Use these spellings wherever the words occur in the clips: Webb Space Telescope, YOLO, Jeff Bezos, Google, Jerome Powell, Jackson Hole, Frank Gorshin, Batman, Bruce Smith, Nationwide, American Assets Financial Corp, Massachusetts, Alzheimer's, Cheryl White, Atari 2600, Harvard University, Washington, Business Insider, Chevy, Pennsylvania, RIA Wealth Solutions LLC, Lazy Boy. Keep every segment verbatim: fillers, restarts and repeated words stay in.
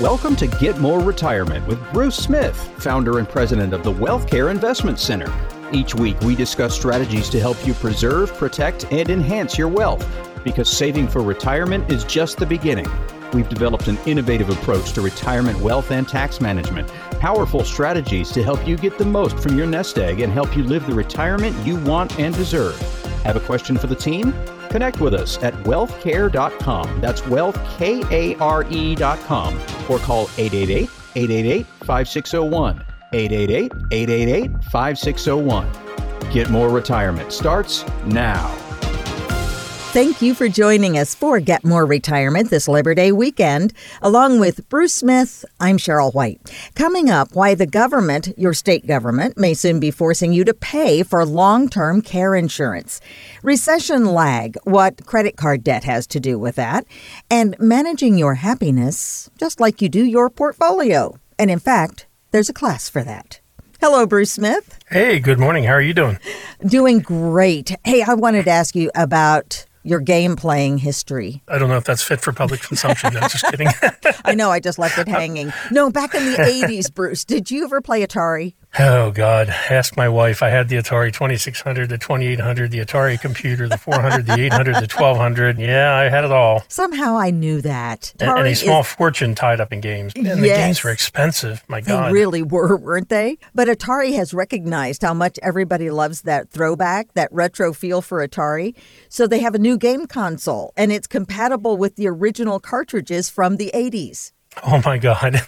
Welcome to Get More Retirement with Bruce Smith, founder and president of the Wealthcare Investment Center. Each week, we discuss strategies to help you preserve, protect, and enhance your wealth, because saving for retirement is just the beginning. We've developed an innovative approach to retirement wealth and tax management, powerful strategies to help you get the most from your nest egg and help you live the retirement you want and deserve. Have a question for the team? Connect with us at wealthcare dot com. That's wealth, K A R E dot com. Or call eight eight eight, eight eight eight, five six zero one. eight eight eight, eight eight eight, five six zero one. Get More Retirement starts now. Thank you for joining us for Get More Retirement this Labor Day weekend. Along with Bruce Smith, I'm Cheryl White. Coming up, why the government, your state government, may soon be forcing you to pay for long-term care insurance. Recession lag, what credit card debt has to do with that. And managing your happiness just like you do your portfolio. And in fact, there's a class for that. Hello, Bruce Smith. Hey, good morning. How are you doing? Doing great. Hey, I wanted to ask you about your game-playing history. I don't know if that's fit for public consumption. No, just kidding. I know. I just left it hanging. No, back in the eighties, Bruce, did you ever play Atari? Oh, God. Ask my wife. I had the Atari twenty-six hundred, the twenty-eight hundred, the Atari computer, the four hundred, the eight hundred, the twelve hundred. Yeah, I had it all. Somehow I knew that. And, and a small is... fortune tied up in games. And yes. The games were expensive. My God. They really were, weren't they? But Atari has recognized how much everybody loves that throwback, that retro feel for Atari. So they have a new game console, and it's compatible with the original cartridges from the eighties. Oh, my God.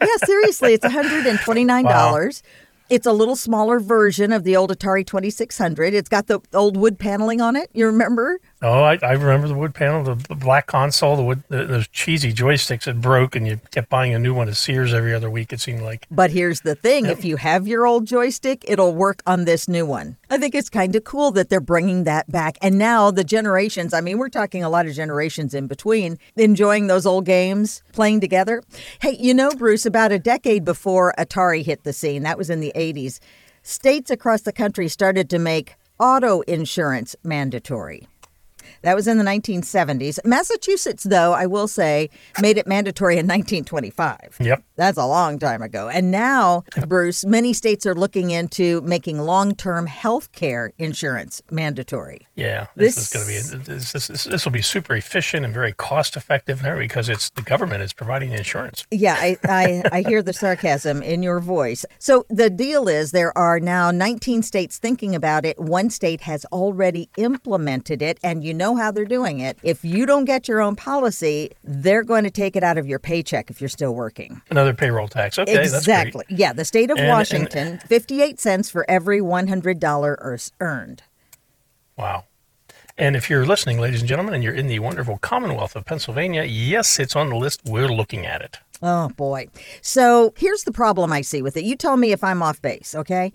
Yeah, seriously, it's one hundred twenty-nine dollars. Wow. It's a little smaller version of the old Atari twenty-six hundred. It's got the old wood paneling on it. You remember? Oh, I, I remember the wood panel, the, the black console, the wood, the, those cheesy joysticks that broke, and you kept buying a new one at Sears every other week, it seemed like. But here's the thing. Yep. If you have your old joystick, it'll work on this new one. I think it's kind of cool that they're bringing that back. And now the generations, I mean, we're talking a lot of generations in between, enjoying those old games, playing together. Hey, you know, Bruce, about a decade before Atari hit the scene, that was in the eighties, states across the country started to make auto insurance mandatory. That was in the nineteen seventies. Massachusetts, though, I will say, made it mandatory in nineteen twenty-five. Yep. That's a long time ago. And now, Bruce, many states are looking into making long-term health care insurance mandatory. Yeah. This, this is going to be, this, this, this will be super efficient and very cost-effective now because it's the government is providing insurance. Yeah, I, I, I hear the sarcasm in your voice. So the deal is there are now nineteen states thinking about it. One state has already implemented it, and you know how they're doing it. If you don't get your own policy, they're going to take it out of your paycheck if you're still working. Another payroll tax. Okay, exactly. That's great. Yeah, the state of and, Washington, and, fifty-eight cents for every one hundred dollars earned. Wow. And if you're listening, ladies and gentlemen, and you're in the wonderful Commonwealth of Pennsylvania, yes, it's on the list. We're looking at it. Oh, boy. So here's the problem I see with it. You tell me if I'm off base, okay?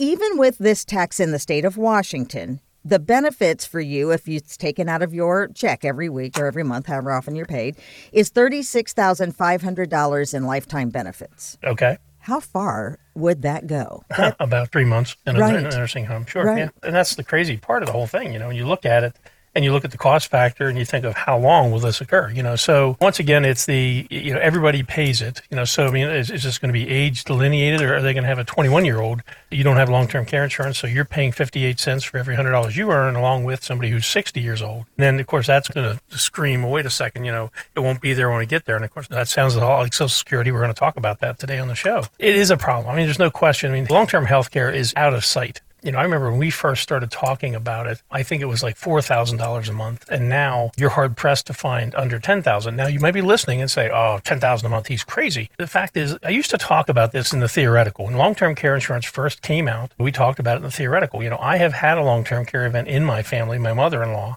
Even with this tax in the state of Washington, the benefits for you, if it's taken out of your check every week or every month, however often you're paid, is thirty-six thousand five hundred dollars in lifetime benefits. Okay. How far would that go? That, about three months in a right. nursing home, sure. Right. Yeah. And that's the crazy part of the whole thing. You know, when you look at it and you look at the cost factor and you think of how long will this occur? You know, so once again, it's the, you know, everybody pays it. You know, so I mean, is, is this going to be age delineated, or are they going to have a twenty-one year old? You don't have long-term care insurance, so you're paying fifty-eight cents for every one hundred dollars you earn, along with somebody who's sixty years old. And then, of course, that's going to scream, well, wait a second, you know, it won't be there when we get there. And, of course, that sounds like Social Security. We're going to talk about that today on the show. It is a problem. I mean, there's no question. I mean, long-term health care is out of sight. You know, I remember when we first started talking about it, I think it was like four thousand dollars a month. And now you're hard pressed to find under ten thousand dollars. Now you might be listening and say, oh, ten thousand dollars a month, he's crazy. The fact is, I used to talk about this in the theoretical. When long-term care insurance first came out, we talked about it in the theoretical. You know, I have had a long-term care event in my family, my mother-in-law,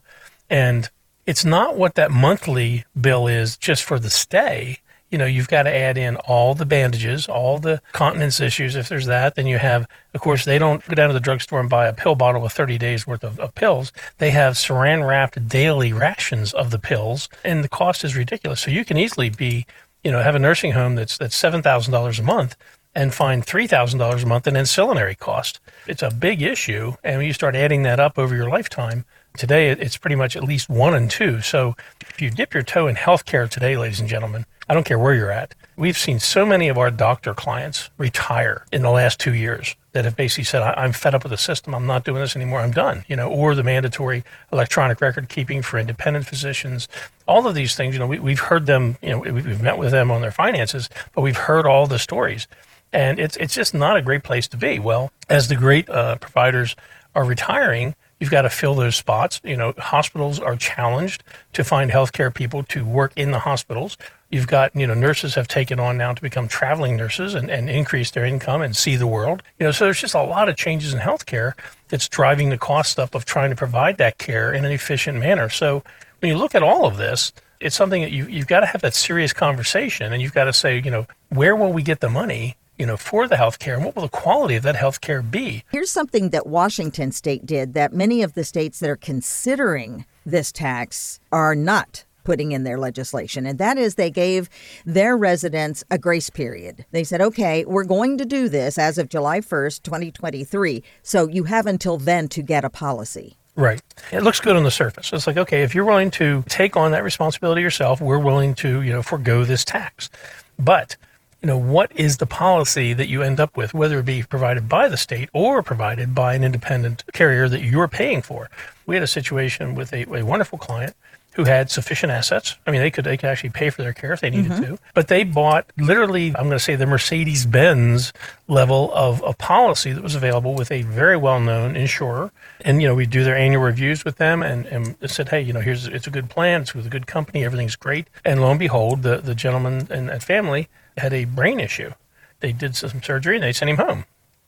and it's not what that monthly bill is just for the stay. You know, you've got to add in all the bandages, all the continence issues. If there's that, then you have, of course, they don't go down to the drugstore and buy a pill bottle with thirty days worth of, of pills. They have saran wrapped daily rations of the pills, and the cost is ridiculous. So you can easily be, you know, have a nursing home that's that's seven thousand dollars a month and find three thousand dollars a month in ancillary cost. It's a big issue. And when you start adding that up over your lifetime, today it's pretty much at least one and two. So if you dip your toe in healthcare today, ladies and gentlemen, I don't care where you're at. We've seen so many of our doctor clients retire in the last two years that have basically said, I'm fed up with the system. I'm not doing this anymore. I'm done. You know, or the mandatory electronic record keeping for independent physicians. All of these things, you know, we, we've heard them, you know, we've met with them on their finances, but we've heard all the stories. And it's it's just not a great place to be. Well, as the great uh, providers are retiring, you've got to fill those spots. You know, hospitals are challenged to find healthcare people to work in the hospitals. You've got, you know, nurses have taken on now to become traveling nurses and, and increase their income and see the world. You know, so there's just a lot of changes in healthcare that's driving the cost up of trying to provide that care in an efficient manner. So when you look at all of this, it's something that you, you've got to have that serious conversation, and you've got to say, you know, where will we get the money, you know, for the healthcare, and what will the quality of that healthcare be? Here's something that Washington State did that many of the states that are considering this tax are not putting in their legislation, and that is they gave their residents a grace period. They said, okay, we're going to do this as of July first, twenty twenty-three, so you have until then to get a policy. Right. It looks good on the surface. It's like, okay, if you're willing to take on that responsibility yourself, we're willing to, you know, forego this tax. But you know, what is the policy that you end up with, whether it be provided by the state or provided by an independent carrier that you're paying for? We had a situation with a, a wonderful client who had sufficient assets. I mean, they could they could actually pay for their care if they needed mm-hmm. to. But they bought literally, I'm going to say, the Mercedes-Benz level of a policy that was available with a very well-known insurer. And, you know, we do their annual reviews with them and, and said, hey, you know, here's it's a good plan. It's with a good company. Everything's great. And lo and behold, the, the gentleman and that family had a brain issue. They did some surgery and they sent him home.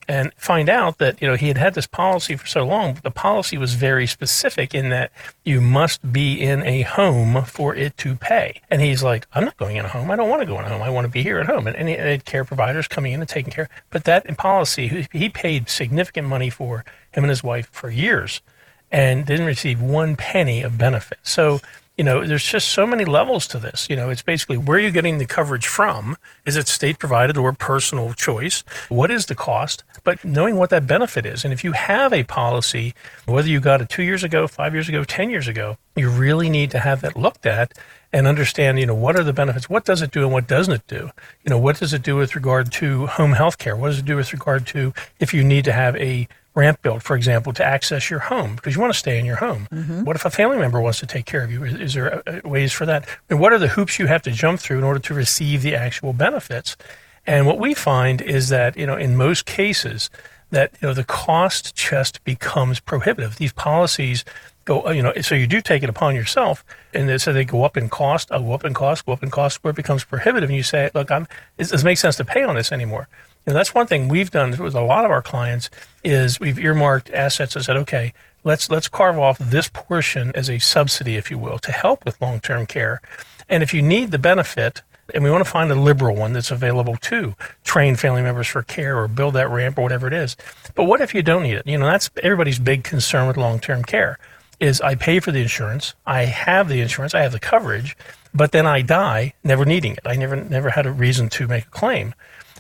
And find out that, you know, he had had this policy for so long, but the policy was very specific in that you must be in a home for it to pay. And he's like, I'm not going in a home. I don't want to go in a home. I want to be here at home. And, and he had care providers coming in and taking care. But that policy, he paid significant money for him and his wife for years and didn't receive one penny of benefit. So, you know, there's just so many levels to this. You know, it's basically where you're getting the coverage from. Is it state provided or personal choice? What is the cost? But knowing what that benefit is. And if you have a policy, whether you got it two years ago, five years ago, ten years ago, you really need to have that looked at and understand, you know, what are the benefits? What does it do and what doesn't it do? You know, what does it do with regard to home health care? What does it do with regard to if you need to have a ramp built, for example, to access your home because you want to stay in your home. Mm-hmm. What if a family member wants to take care of you? Is, is there ways for that? And what are the hoops you have to jump through in order to receive the actual benefits? And what we find is that, you know, in most cases that, you know, the cost just becomes prohibitive. These policies go, you know, so you do take it upon yourself, and so they go up in cost, go up in cost, go up in cost, where it becomes prohibitive. And you say, look, I'm, it doesn't make sense to pay on this anymore. And that's one thing we've done with a lot of our clients is we've earmarked assets and said, okay, let's let's carve off this portion as a subsidy, if you will, to help with long-term care. And if you need the benefit, and we want to find a liberal one that's available to train family members for care or build that ramp or whatever it is. But what if you don't need it? You know, that's everybody's big concern with long-term care is I pay for the insurance, I have the insurance, I have the coverage, but then I die never needing it. I never never had a reason to make a claim.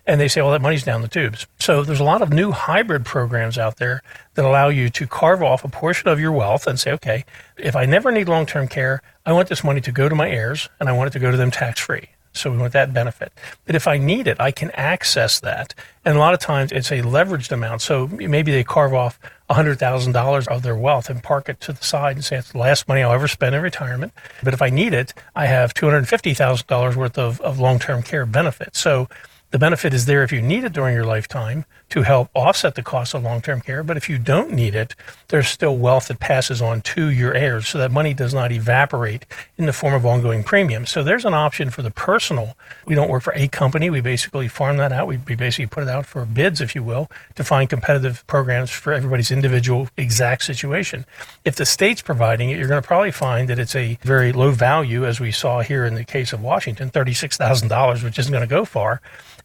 And they say, well, that money's down the tubes. So there's a lot of new hybrid programs out there that allow you to carve off a portion of your wealth and say, okay, if I never need long-term care, I want this money to go to my heirs and I want it to go to them tax-free. So we want that benefit. But if I need it, I can access that. And a lot of times it's a leveraged amount. So maybe they carve off one hundred thousand dollars of their wealth and park it to the side and say it's the last money I'll ever spend in retirement. But if I need it, I have two hundred fifty thousand dollars worth of, of long-term care benefit. So the benefit is there if you need it during your lifetime to help offset the cost of long-term care. But if you don't need it, there's still wealth that passes on to your heirs. So that money does not evaporate in the form of ongoing premiums. So there's an option for the personal. We don't work for a company. We basically farm that out. We basically put it out for bids, if you will, to find competitive programs for everybody's individual exact situation. If the state's providing it, you're going to probably find that it's a very low value, as we saw here in the case of Washington, thirty-six thousand dollars, which isn't going to go far.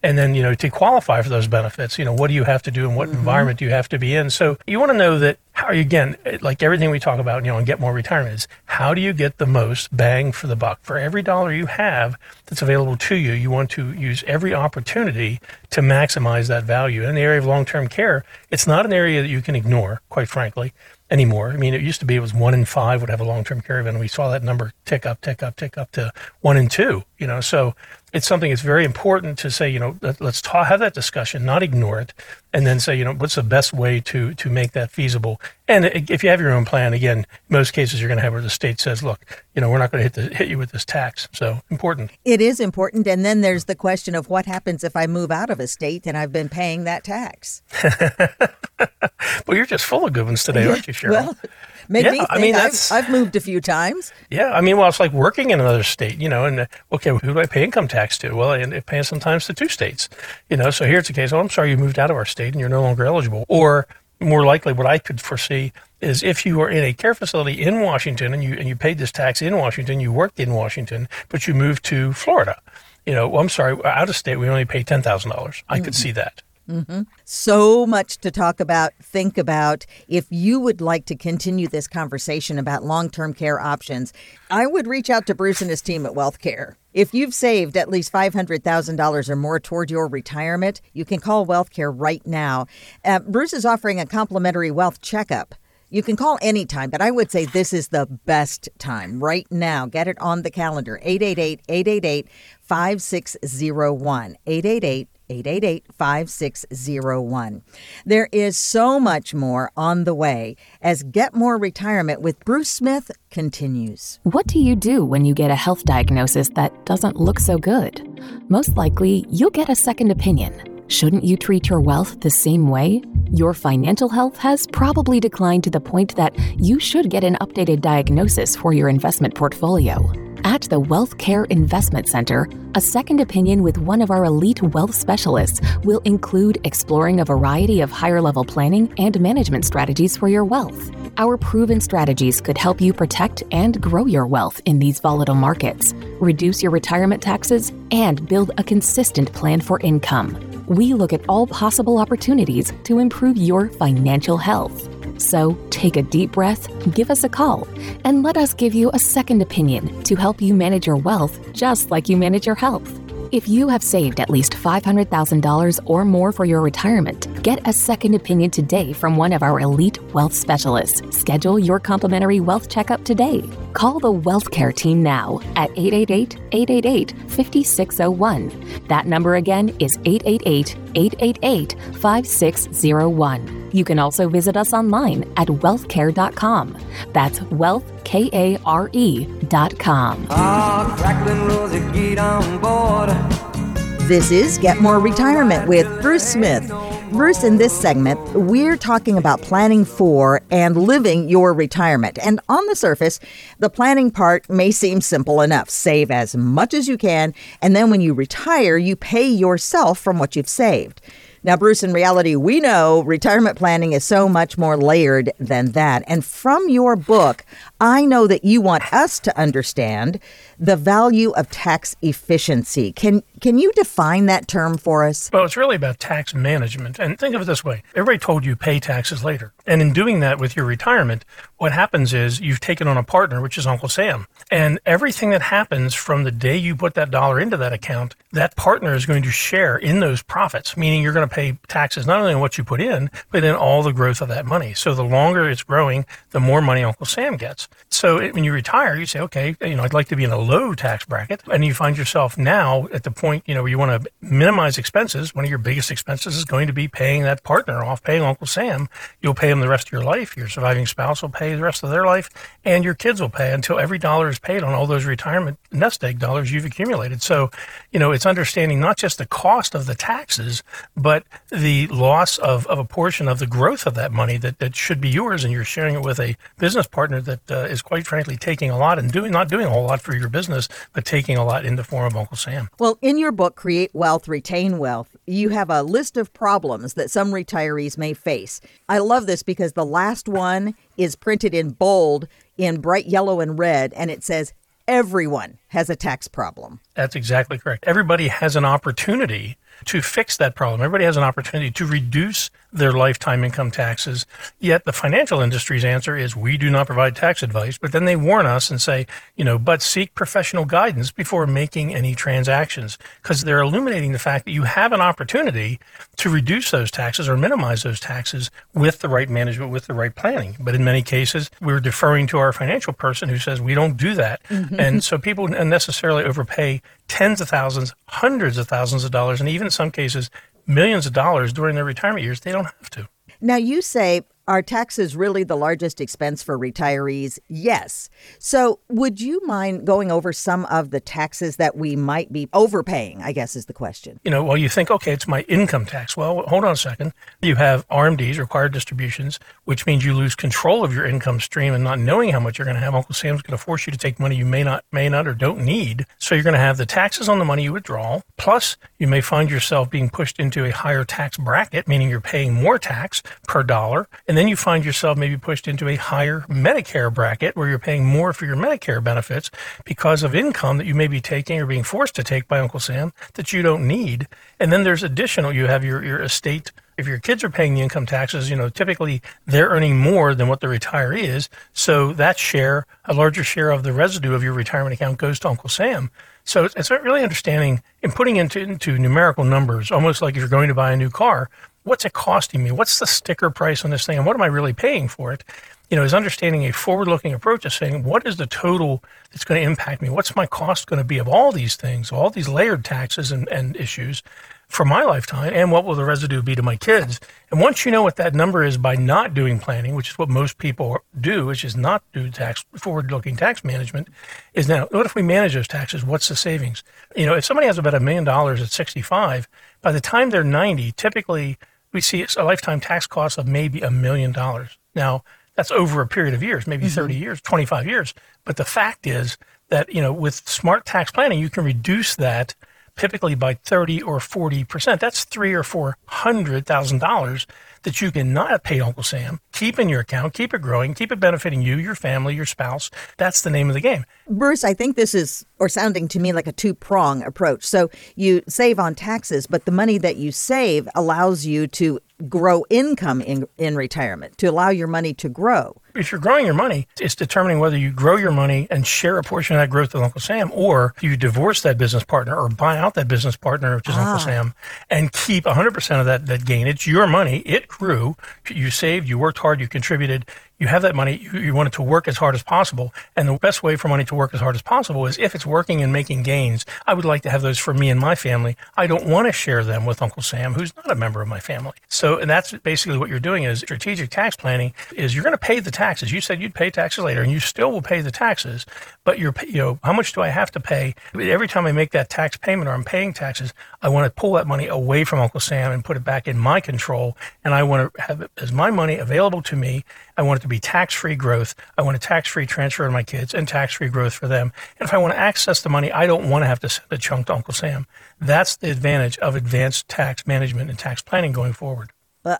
And then, you know, to qualify for those benefits, you know, what do you have to do and what mm-hmm. environment do you have to be in? So you want to know that, how are you, again, like everything we talk about, you know, and Get More Retirement is how do you get the most bang for the buck? For every dollar you have that's available to you, you want to use every opportunity to maximize that value. In the area of long-term care, it's not an area that you can ignore, quite frankly, anymore. I mean, it used to be it was one in five would have a long-term care event. We saw that number tick up, tick up, tick up to one in two, you know, so it's something that's very important to say, you know, let, let's ta- have that discussion, not ignore it, and then say, you know, what's the best way to to make that feasible? And if you have your own plan, again, in most cases you're going to have where the state says, look, you know, we're not going to hit the, hit you with this tax. So important. It is important. And then there's the question of what happens if I move out of a state and I've been paying that tax? Well, you're just full of good ones today, aren't you, Cheryl? Well, make yeah, me think. I mean, that's, I've, I've moved a few times. Yeah. I mean, well, it's like working in another state, you know, and, uh, okay, well, who do I pay income tax to? Well, I pay sometimes to two states, you know, so here it's a case, oh, I'm sorry, you moved out of our state and you're no longer eligible. Or more likely what I could foresee is if you are in a care facility in Washington and you and you paid this tax in Washington, you worked in Washington, but you moved to Florida. You know, well, I'm sorry, out of state, we only pay ten thousand dollars. I mm-hmm. could see that. Mm-hmm. So much to talk about, think about. If you would like to continue this conversation about long-term care options, I would reach out to Bruce and his team at WealthCare. If you've saved at least five hundred thousand dollars or more toward your retirement, you can call WealthCare right now. Uh, Bruce is offering a complimentary wealth checkup. You can call anytime, but I would say this is the best time right now. Get it on the calendar, eight eight eight, eight eight eight, five six zero one, eight eight eight, eight eight eight, five six zero one. eight eight eight, five six zero one. There is so much more on the way as Get More Retirement with Bruce Smith continues. What do you do when you get a health diagnosis that doesn't look so good? Most likely, you'll get a second opinion. Shouldn't you treat your wealth the same way? Your financial health has probably declined to the point that you should get an updated diagnosis for your investment portfolio. At the Wealthcare Investment Center, a second opinion with one of our elite wealth specialists will include exploring a variety of higher-level planning and management strategies for your wealth. Our proven strategies could help you protect and grow your wealth in these volatile markets, reduce your retirement taxes, and build a consistent plan for income. We look at all possible opportunities to improve your financial health. So take a deep breath, give us a call, and let us give you a second opinion to help you manage your wealth just like you manage your health. If you have saved at least five hundred thousand dollars or more for your retirement, get a second opinion today from one of our elite wealth specialists. Schedule your complimentary wealth checkup today. Call the WealthCare team now at eight eight eight, eight eight eight, five six zero one. That number again is eight eight eight, eight eight eight, five six zero one. You can also visit us online at wealthcare dot com. That's wealth, K A R E, dot com. This is Get More Retirement with Bruce Smith. Bruce, in this segment, we're talking about planning for and living your retirement. And on the surface, the planning part may seem simple enough. Save as much as you can, and then when you retire, you pay yourself from what you've saved. Now, Bruce, in reality, we know retirement planning is so much more layered than that. And from your book, I know that you want us to understand the value of tax efficiency. Can can you define that term for us? Well, it's really about tax management. And think of it this way. Everybody told you pay taxes later. And in doing that with your retirement, what happens is you've taken on a partner, which is Uncle Sam. And everything that happens from the day you put that dollar into that account, that partner is going to share in those profits, meaning you're going to pay taxes not only on what you put in, but in all the growth of that money. So the longer it's growing, the more money Uncle Sam gets. So it, when you retire, you say, okay, you know, I'd like to be in a low tax bracket. And you find yourself now at the point, you know, where you want to minimize expenses. One of your biggest expenses is going to be paying that partner off, paying Uncle Sam. You'll pay him the rest of your life. Your surviving spouse will pay the rest of their life, and your kids will pay until every dollar is paid on all those retirement nest egg dollars you've accumulated. So, you know, it's understanding not just the cost of the taxes, but the loss of, of a portion of the growth of that money that, that should be yours. And you're sharing it with a business partner that uh, is quite frankly taking a lot and doing not doing a whole lot for your business, but taking a lot in the form of Uncle Sam. Well, in your book, Create Wealth, Retain Wealth, you have a list of problems that some retirees may face. I love this because the last one is printed in bold in bright yellow and red, and it says, everyone has a tax problem. That's exactly correct. Everybody has an opportunity to fix that problem. Everybody has an opportunity to reduce their lifetime income taxes. Yet the financial industry's answer is we do not provide tax advice, but then they warn us and say, you know, but seek professional guidance before making any transactions, because they're illuminating the fact that you have an opportunity to reduce those taxes or minimize those taxes with the right management, with the right planning. But in many cases, we're deferring to our financial person who says we don't do that. Mm-hmm. And so people unnecessarily overpay tens of thousands, hundreds of thousands of dollars, and even in some cases, millions of dollars during their retirement years. They don't have to. Now, you say, are taxes really the largest expense for retirees? Yes. So would you mind going over some of the taxes that we might be overpaying, I guess is the question. You know, well, you think, okay, it's my income tax. Well, hold on a second. You have R M Ds, required distributions, which means you lose control of your income stream and not knowing how much you're going to have. Uncle Sam's going to force you to take money you may not, may not or don't need. So you're going to have the taxes on the money you withdraw. Plus, you may find yourself being pushed into a higher tax bracket, meaning you're paying more tax per dollar. And then you find yourself maybe pushed into a higher Medicare bracket where you're paying more for your Medicare benefits because of income that you may be taking or being forced to take by Uncle Sam that you don't need. And then there's additional, you have your, your estate. If your kids are paying the income taxes, you know, typically they're earning more than what the retiree is. So that share, a larger share of the residue of your retirement account goes to Uncle Sam. So it's really understanding and putting into, into numerical numbers, almost like if you're going to buy a new car. What's it costing me? What's the sticker price on this thing? And what am I really paying for it? You know, is understanding a forward-looking approach of saying, what is the total that's going to impact me? What's my cost going to be of all these things, all these layered taxes and, and issues for my lifetime? And what will the residue be to my kids? And once you know what that number is by not doing planning, which is what most people do, which is not do tax forward-looking tax management, is now, what if we manage those taxes? What's the savings? You know, if somebody has about a million dollars at sixty-five, by the time they're ninety, typically we see a lifetime tax cost of maybe a million dollars. Now, that's over a period of years, maybe mm-hmm. thirty years, twenty-five years. But the fact is that, you know, with smart tax planning, you can reduce that typically by thirty or forty percent. That's three or four hundred thousand dollars that you cannot pay Uncle Sam, keep in your account, keep it growing, keep it benefiting you, your family, your spouse. That's the name of the game. Bruce, I think this is, or sounding to me like a two-prong approach. So you save on taxes, but the money that you save allows you to grow income in, in retirement, to allow your money to grow. If you're growing your money, it's determining whether you grow your money and share a portion of that growth with Uncle Sam, or you divorce that business partner or buy out that business partner, which is ah. Uncle Sam, and keep one hundred percent of that, that gain. It's your money. It grew. You saved. You worked hard. You contributed. You have that money. You, you want it to work as hard as possible. And the best way for money to work as hard as possible is if it's working and making gains. I would like to have those for me and my family. I don't want to share them with Uncle Sam, who's not a member of my family. So and that's basically what you're doing is strategic tax planning is you're going to pay the tax. Taxes. You said you'd pay taxes later, and you still will pay the taxes, but you're, you know, how much do I have to pay? Every time I make that tax payment or I'm paying taxes, I want to pull that money away from Uncle Sam and put it back in my control, and I want to have it as my money available to me. I want it to be tax-free growth. I want a tax-free transfer to my kids and tax-free growth for them. And if I want to access the money, I don't want to have to send a chunk to Uncle Sam. That's the advantage of advanced tax management and tax planning going forward.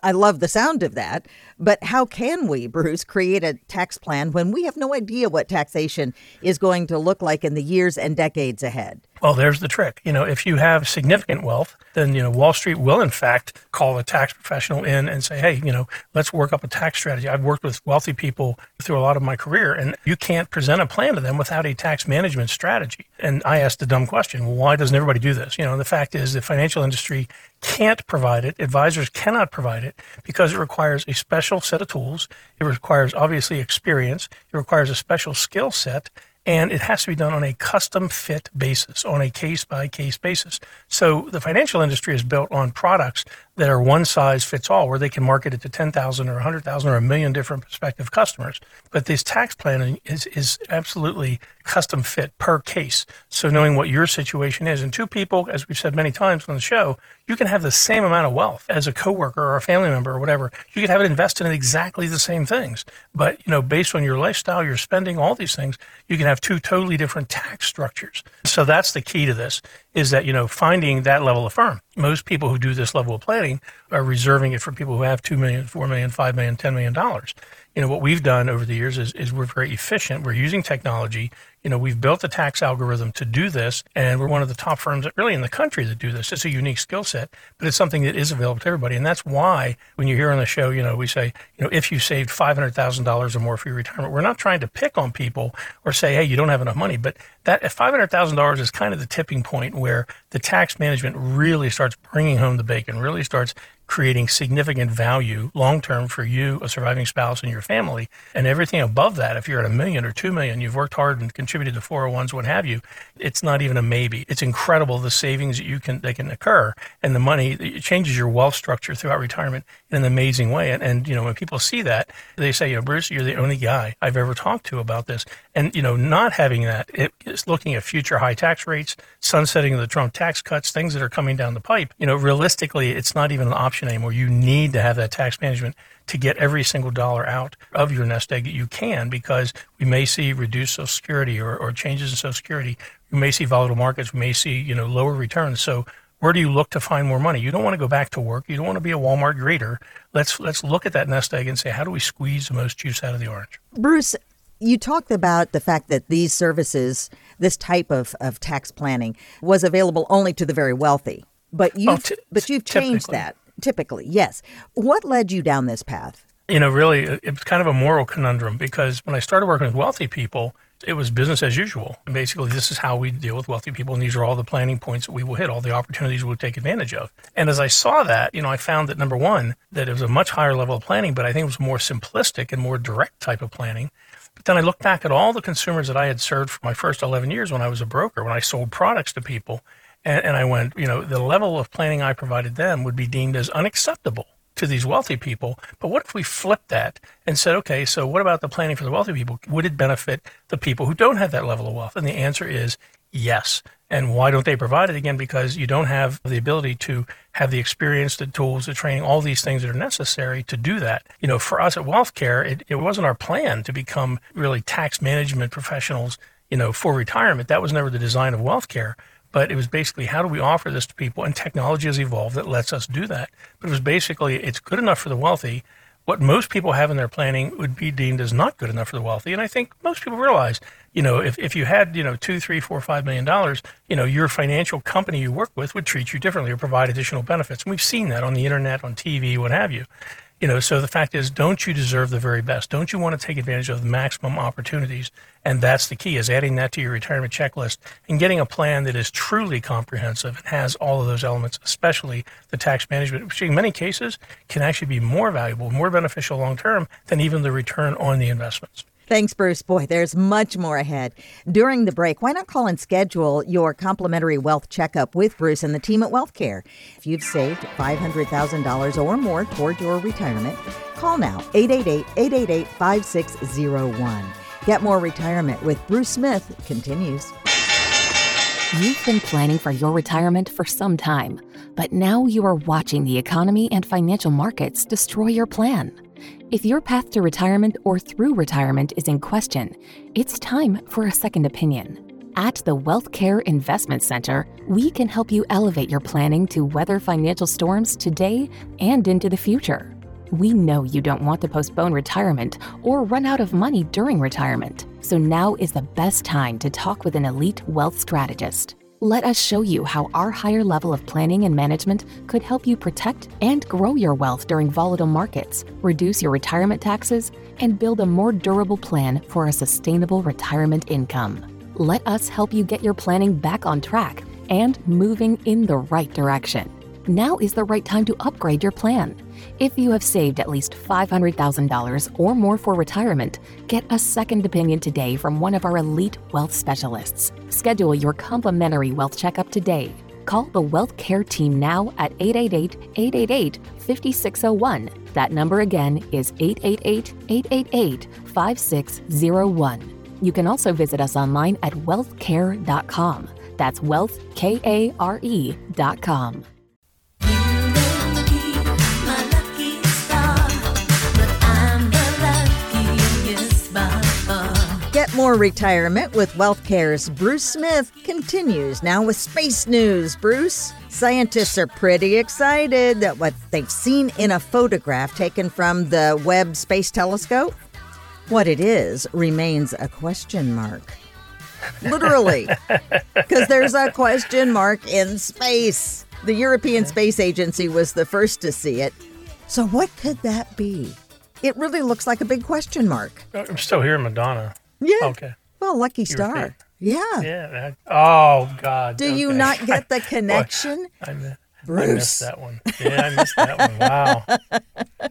I love the sound of that. But how can we, Bruce, create a tax plan when we have no idea what taxation is going to look like in the years and decades ahead? Well, there's the trick. You know, if you have significant wealth, then, you know, Wall Street will, in fact, call a tax professional in and say, hey, you know, let's work up a tax strategy. I've worked with wealthy people through a lot of my career, and you can't present a plan to them without a tax management strategy. And I asked the dumb question, well, why doesn't everybody do this? You know, the fact is the financial industry can't provide it. Advisors cannot provide it because it requires a special set of tools. It requires, obviously, experience. It requires a special skill set. And it has to be done on a custom fit basis, on a case-by-case basis. So the financial industry is built on products that are one size fits all, where they can market it to ten thousand or one hundred thousand or a million different prospective customers. But this tax planning is, is absolutely custom fit per case. So knowing what your situation is. And two people, as we've said many times on the show, you can have the same amount of wealth as a coworker or a family member or whatever. You could have it invested in exactly the same things. But, you know, based on your lifestyle, your spending, all these things, you can have two totally different tax structures. So that's the key to this, is that, you know, finding that level of firm. Most people who do this level of planning are reserving it for people who have two million dollars, four million dollars, five million dollars, ten million dollars. You know, what we've done over the years is, is we're very efficient. We're using technology. You know, we've built a tax algorithm to do this, and we're one of the top firms that really in the country that do this. It's a unique skill set, but it's something that is available to everybody. And that's why when you hear on the show, you know, we say, you know, if you saved five hundred thousand dollars or more for your retirement, we're not trying to pick on people or say, hey, you don't have enough money. But that five hundred thousand dollars is kind of the tipping point where the tax management really starts bringing home the bacon, really starts creating significant value long-term for you, a surviving spouse, and your family. And everything above that, if you're at a million or two million, you've worked hard and contributed to four oh ones, what have you, it's not even a maybe. It's incredible the savings that you can that can occur, and the money, it changes your wealth structure throughout retirement in an amazing way. And, and you know, when people see that, they say, you know, Bruce, you're the only guy I've ever talked to about this. And, you know, not having that, it, it's looking at future high tax rates, sunsetting of the Trump tax cuts, things that are coming down the pipe. You know, realistically, it's not even an option anymore. You need to have that tax management to get every single dollar out of your nest egg that you can, because we may see reduced Social Security or, or changes in Social Security. We may see volatile markets. We may see, you know, lower returns. So where do you look to find more money? You don't want to go back to work. You don't want to be a Walmart greeter. Let's let's look at that nest egg and say, how do we squeeze the most juice out of the orange? Bruce, you talked about the fact that these services, this type of, of tax planning, was available only to the very wealthy. But you've, oh, t- but you've changed that. Typically, yes. What led you down this path? You know, really, it's kind of a moral conundrum, because when I started working with wealthy people, it was business as usual. And basically, this is how we deal with wealthy people, and these are all the planning points that we will hit, all the opportunities we'll take advantage of. And as I saw that, you know, I found that, number one, that it was a much higher level of planning, but I think it was more simplistic and more direct type of planning. But then I looked back at all the consumers that I had served for my first eleven years when I was a broker, when I sold products to people, and, and I went, you know, the level of planning I provided them would be deemed as unacceptable to these wealthy people. But what if we flipped that and said, okay, so what about the planning for the wealthy people? Would it benefit the people who don't have that level of wealth? And the answer is yes. And why don't they provide it? Again, because you don't have the ability to have the experience, the tools, the training, all these things that are necessary to do that. You know, for us at Wealthcare, it, it wasn't our plan to become really tax management professionals, you know, for retirement. That was never the design of Wealthcare. But it was basically, how do we offer this to people? And technology has evolved that lets us do that. But it was basically, it's good enough for the wealthy. What most people have in their planning would be deemed as not good enough for the wealthy. And I think most people realize, you know, if, if you had, you know, two, three, four, five million dollars, you know, your financial company you work with would treat you differently or provide additional benefits. And we've seen that on the internet, on T V, what have you. You know, so the fact is, don't you deserve the very best? Don't you want to take advantage of the maximum opportunities? And that's the key, is adding that to your retirement checklist and getting a plan that is truly comprehensive and has all of those elements, especially the tax management, which in many cases can actually be more valuable, more beneficial long-term than even the return on the investments. Thanks, Bruce. Boy, there's much more ahead. During the break, why not call and schedule your complimentary wealth checkup with Bruce and the team at Wealthcare? If you've saved five hundred thousand dollars or more toward your retirement, call now, eight eight eight, eight eight eight, five six zero one. Get More Retirement with Bruce Smith continues. You've been planning for your retirement for some time, but now you are watching the economy and financial markets destroy your plan. If your path to retirement or through retirement is in question, it's time for a second opinion. At the Wealthcare Investment Center, we can help you elevate your planning to weather financial storms today and into the future. We know you don't want to postpone retirement or run out of money during retirement, so now is the best time to talk with an elite wealth strategist. Let us show you how our higher level of planning and management could help you protect and grow your wealth during volatile markets, reduce your retirement taxes, and build a more durable plan for a sustainable retirement income. Let us help you get your planning back on track and moving in the right direction. Now is the right time to upgrade your plan. If you have saved at least five hundred thousand dollars or more for retirement, get a second opinion today from one of our elite wealth specialists. Schedule your complimentary wealth checkup today. Call the Wealth Care Team now at eight eight eight, eight eight eight, five six zero one. That number again is eight eight eight, eight eight eight, five six zero one. You can also visit us online at wealthcare dot com. That's wealth, K A R E dot com. More Retirement with Wealthcare's Bruce Smith continues now with space news. Bruce, scientists are pretty excited that what they've seen in a photograph taken from the Webb Space Telescope, what it is remains a question mark. Literally, because there's a question mark in space. The European Space Agency was the first to see it. So what could that be? It really looks like a big question mark. I'm still hearing Madonna. Yeah. Okay. Well, lucky star. Yeah. Yeah. That, oh, God. Do okay. you not get the connection? Boy, Bruce. I missed that one. Yeah, I missed that one. Wow.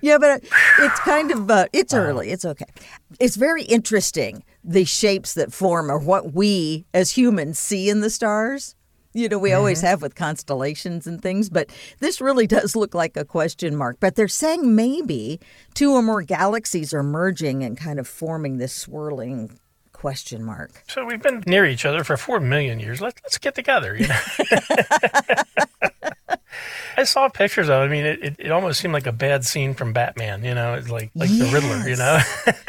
Yeah, but it's kind of, uh, it's wow. early. It's okay. It's very interesting, the shapes that form or what we as humans see in the stars. You know, we mm-hmm. always have with constellations and things, but this really does look like a question mark. But they're saying maybe two or more galaxies are merging and kind of forming this swirling question mark. So we've been near each other for four million years. Let's, let's get together, you know. I saw pictures of it. I mean, it, it, it almost seemed like a bad scene from Batman, you know, it's like like yes. the Riddler, you know.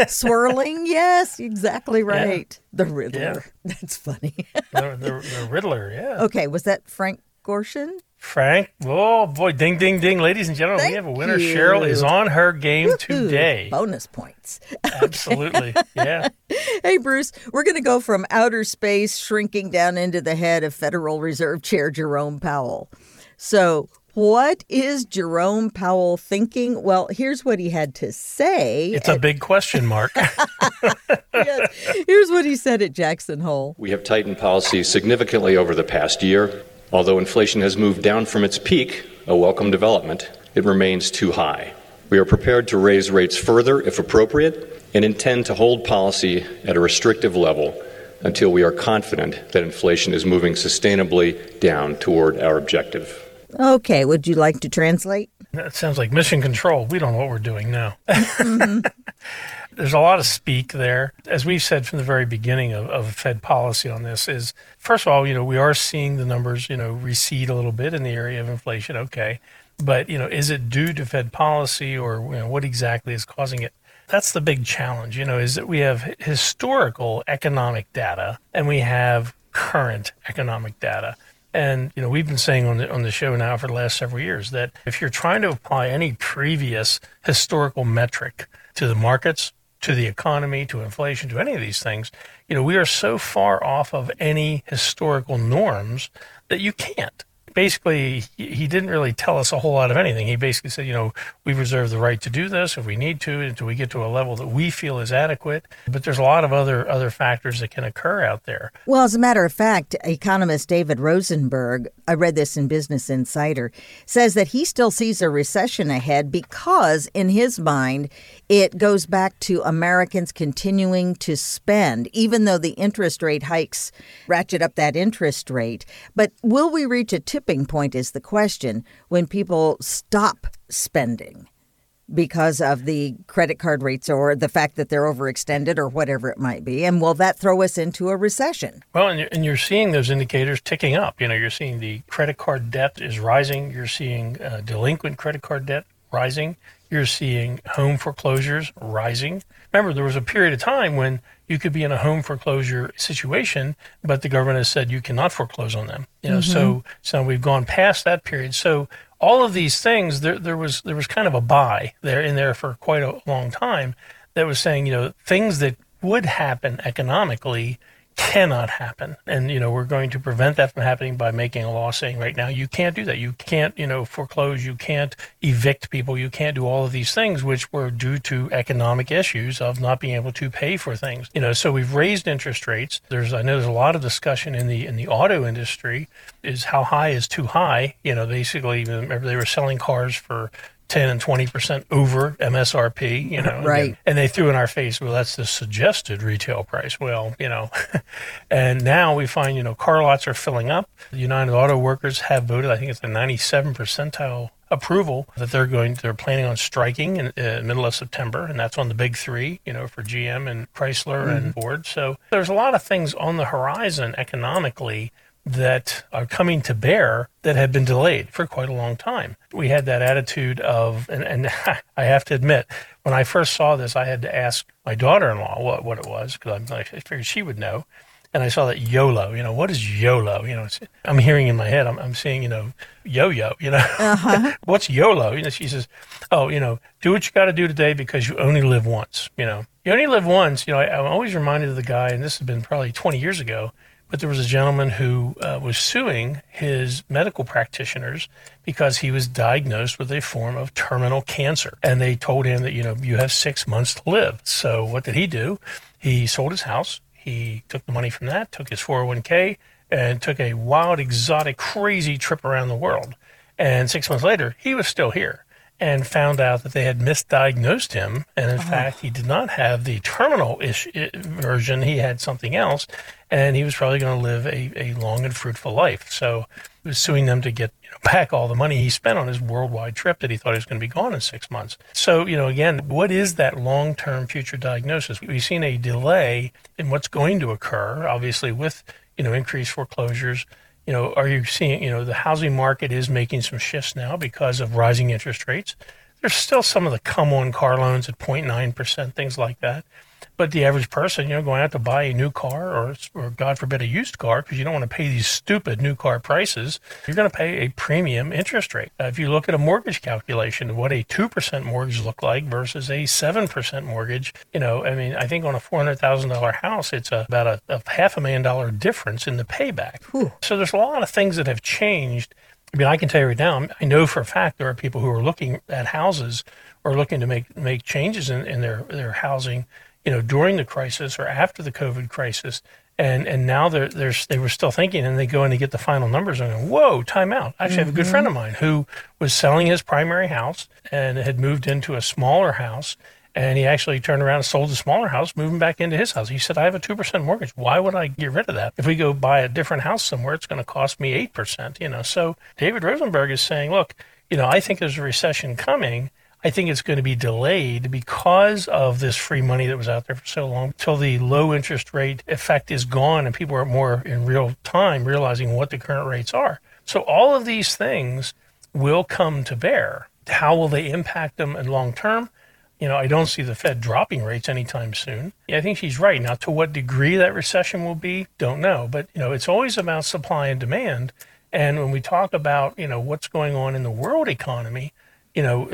Swirling, yes, exactly right. Yeah. The Riddler. Yeah. That's funny. the, the, the Riddler, yeah. Okay, was that Frank Gorshin? Frank, oh boy, ding, ding, ding. Ladies and gentlemen, Thank we have a winner. You. Cheryl is on her game Woo-hoo. today. Bonus points. Okay. Absolutely, yeah. Hey, Bruce, we're going to go from outer space shrinking down into the head of Federal Reserve Chair Jerome Powell. So what is Jerome Powell thinking? Well, here's what he had to say. It's at- a big question mark. Yes. Here's what he said at Jackson Hole. We have tightened policy significantly over the past year. Although inflation has moved down from its peak, a welcome development, it remains too high. We are prepared to raise rates further if appropriate and intend to hold policy at a restrictive level until we are confident that inflation is moving sustainably down toward our objective. Okay, would you like to translate? That sounds like mission control. We don't know what we're doing now. Mm-hmm. There's a lot of speak there. As we've said from the very beginning of, of Fed policy on this is, first of all, you know, we are seeing the numbers, you know, recede a little bit in the area of inflation. Okay. But, you know, is it due to Fed policy or you know, what exactly is causing it? That's the big challenge, you know, is that we have historical economic data and we have current economic data. And, you know, we've been saying on the on the show now for the last several years that if you're trying to apply any previous historical metric to the markets, to the economy, to inflation, to any of these things, you know, we are so far off of any historical norms that you can't. Basically, he didn't really tell us a whole lot of anything. He basically said, you know, we reserve the right to do this if we need to until we get to a level that we feel is adequate. But there's a lot of other other factors that can occur out there. Well, as a matter of fact, economist David Rosenberg, I read this in Business Insider, says that he still sees a recession ahead because in his mind, it goes back to Americans continuing to spend, even though the interest rate hikes ratchet up that interest rate. But will we reach a tip point is the question when people stop spending because of the credit card rates or the fact that they're overextended or whatever it might be. And will that throw us into a recession? Well, and you're, and you're seeing those indicators ticking up. You know, you're seeing the credit card debt is rising. You're seeing uh, delinquent credit card debt rising. You're seeing home foreclosures rising. Remember, there was a period of time when you could be in a home foreclosure situation, but the government has said you cannot foreclose on them. You know, mm-hmm. so so we've gone past that period. So all of these things, there there was there was kind of a buy there in there for quite a long time that was saying, you know, things that would happen economically cannot happen. And, you know, we're going to prevent that from happening by making a law saying right now, you can't do that. You can't, you know, foreclose. You can't evict people. You can't do all of these things, which were due to economic issues of not being able to pay for things. You know, so we've raised interest rates. There's, I know there's a lot of discussion in the, in the auto industry is how high is too high. You know, basically, remember they were selling cars for ten and twenty percent over M S R P, you know, right. and, and they threw in our face, well, that's the suggested retail price. Well, you know, and now we find, you know, car lots are filling up. The United Auto Workers have voted, I think it's the ninety-seven percentile approval that they're going, they're planning on striking in the uh, middle of September. And that's on the big three, you know, for G M and Chrysler mm-hmm. and Ford. So there's a lot of things on the horizon economically that are coming to bear that have been delayed for quite a long time. We had that attitude of, and, and I have to admit, when I first saw this, I had to ask my daughter-in-law what, what it was, because I figured she would know. And I saw that YOLO, you know, what is YOLO? You know, it's, I'm hearing in my head, I'm, I'm seeing, you know, yo-yo, you know, uh-huh. What's YOLO? You know, she says, oh, you know, do what you got to do today because you only live once, you know. You only live once, you know, I, I'm always reminded of the guy, and this has been probably twenty years ago, but there was a gentleman who uh, was suing his medical practitioners because he was diagnosed with a form of terminal cancer. And they told him that, you know, you have six months to live. So what did he do? He sold his house. He took the money from that, took his four oh one k, and took a wild, exotic, crazy trip around the world. And six months later, he was still here and found out that they had misdiagnosed him. And in oh. fact, he did not have the terminal-ish version. He had something else, and he was probably going to live a, a long and fruitful life. So he was suing them to get you know, back all the money he spent on his worldwide trip that he thought he was going to be gone in six months. So, you know, again, what is that long-term future diagnosis? We've seen a delay in what's going to occur, obviously, with, you know, increased foreclosures. You know, are you seeing, you know, the housing market is making some shifts now because of rising interest rates. There's still some of the come-on car loans at zero point nine percent, things like that. But the average person, you know, going out to buy a new car or, or God forbid, a used car, because you don't want to pay these stupid new car prices, you're going to pay a premium interest rate. Uh, if you look at a mortgage calculation, what a two percent mortgage looked like versus a seven percent mortgage, you know, I mean, I think on a four hundred thousand dollars house, it's a, about a, a half a million dollar difference in the payback. Ooh. So there's a lot of things that have changed. I mean, I can tell you right now, I know for a fact there are people who are looking at houses or looking to make, make changes in, in their, their housing, you know, during the crisis or after the COVID crisis. And and now they're, they're, they were still thinking, and they go in to get the final numbers and go, whoa, time out. Actually, mm-hmm. I have a good friend of mine who was selling his primary house and had moved into a smaller house. And he actually turned around and sold the smaller house, moving back into his house. He said, I have a two percent mortgage. Why would I get rid of that? If we go buy a different house somewhere, it's going to cost me eight percent. You know, so David Rosenberg is saying, look, you know, I think there's a recession coming. I think it's going to be delayed because of this free money that was out there for so long till the low interest rate effect is gone and people are more in real time realizing what the current rates are. So all of these things will come to bear. How will they impact them in long term? You know, I don't see the Fed dropping rates anytime soon. Yeah, I think she's right. Now, to what degree that recession will be, don't know. But, you know, it's always about supply and demand. And when we talk about, you know, what's going on in the world economy, you know,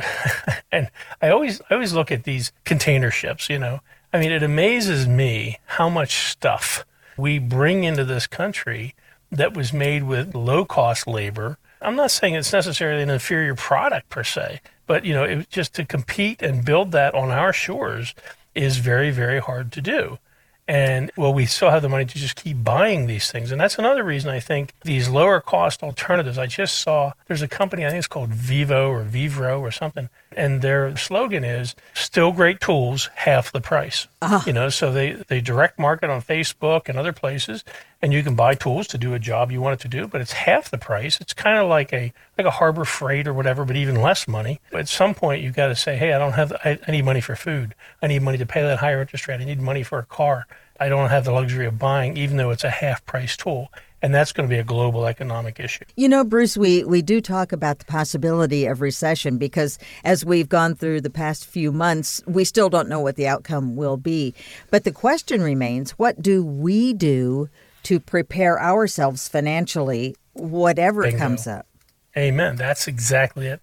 and I always I always look at these container ships, you know. I mean, it amazes me how much stuff we bring into this country that was made with low-cost labor. I'm not saying it's necessarily an inferior product per se, but, you know, it was just to compete and build that on our shores is very, very hard to do. And, well, we still have the money to just keep buying these things. And that's another reason I think these lower cost alternatives. I just saw there's a company, I think it's called Vivo or Vivro or something. And their slogan is still great tools, half the price. Uh-huh. You know, so they, they direct market on Facebook and other places. And you can buy tools to do a job you want it to do, but it's half the price. It's kind of like a like a Harbor Freight or whatever, but even less money. At some point, you've got to say, hey, I don't have, I, I need money for food. I need money to pay that higher interest rate. I need money for a car. I don't have the luxury of buying, even though it's a half-price tool. And that's going to be a global economic issue. You know, Bruce, we, we do talk about the possibility of recession because as we've gone through the past few months, we still don't know what the outcome will be. But the question remains, what do we do to prepare ourselves financially, whatever Bingo. comes up? Amen. That's exactly it.